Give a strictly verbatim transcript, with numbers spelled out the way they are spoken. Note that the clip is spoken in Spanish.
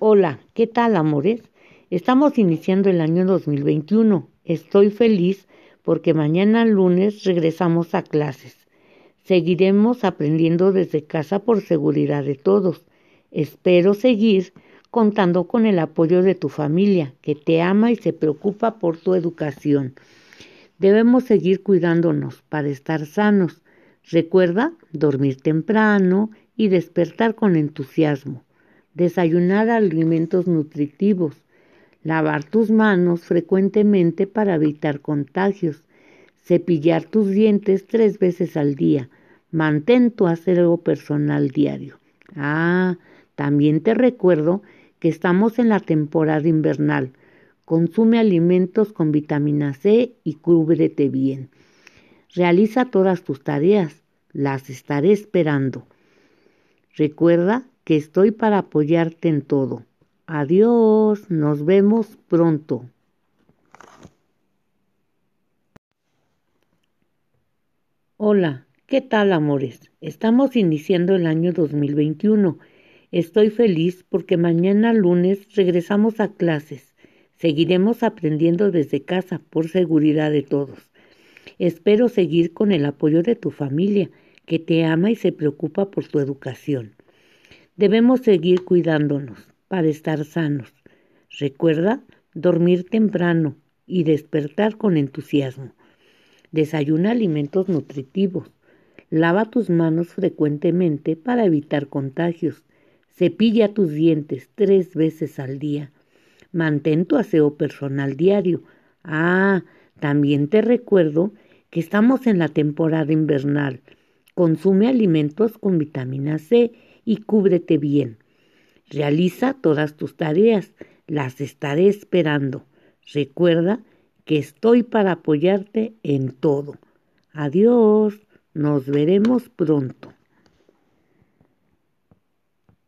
Hola, ¿qué tal, amores? Estamos iniciando el año dos mil veintiuno. Estoy feliz porque mañana lunes regresamos a clases. Seguiremos aprendiendo desde casa por seguridad de todos. Espero seguir contando con el apoyo de tu familia, que te ama y se preocupa por tu educación. Debemos seguir cuidándonos para estar sanos. Recuerda dormir temprano y despertar con entusiasmo. Desayunar alimentos nutritivos. Lavar tus manos frecuentemente para evitar contagios. Cepillar tus dientes tres veces al día. Mantén tu aseo personal diario. Ah, también te recuerdo que estamos en la temporada invernal. Consume alimentos con vitamina C y cúbrete bien. Realiza todas tus tareas. Las estaré esperando. Recuerda que estoy para apoyarte en todo. Adiós, nos vemos pronto. Hola, ¿qué tal, amores? Estamos iniciando el año dos mil veintiuno. Estoy feliz porque mañana lunes regresamos a clases. Seguiremos aprendiendo desde casa por seguridad de todos. Espero seguir con el apoyo de tu familia, que te ama y se preocupa por tu educación. Debemos seguir cuidándonos para estar sanos. Recuerda dormir temprano y despertar con entusiasmo. Desayuna alimentos nutritivos. Lava tus manos frecuentemente para evitar contagios. Cepilla tus dientes tres veces al día. Mantén tu aseo personal diario. Ah, también te recuerdo que estamos en la temporada invernal. Consume alimentos con vitamina C y cúbrete bien. Realiza todas tus tareas. Las estaré esperando. Recuerda que estoy para apoyarte en todo. Adiós. Nos veremos pronto.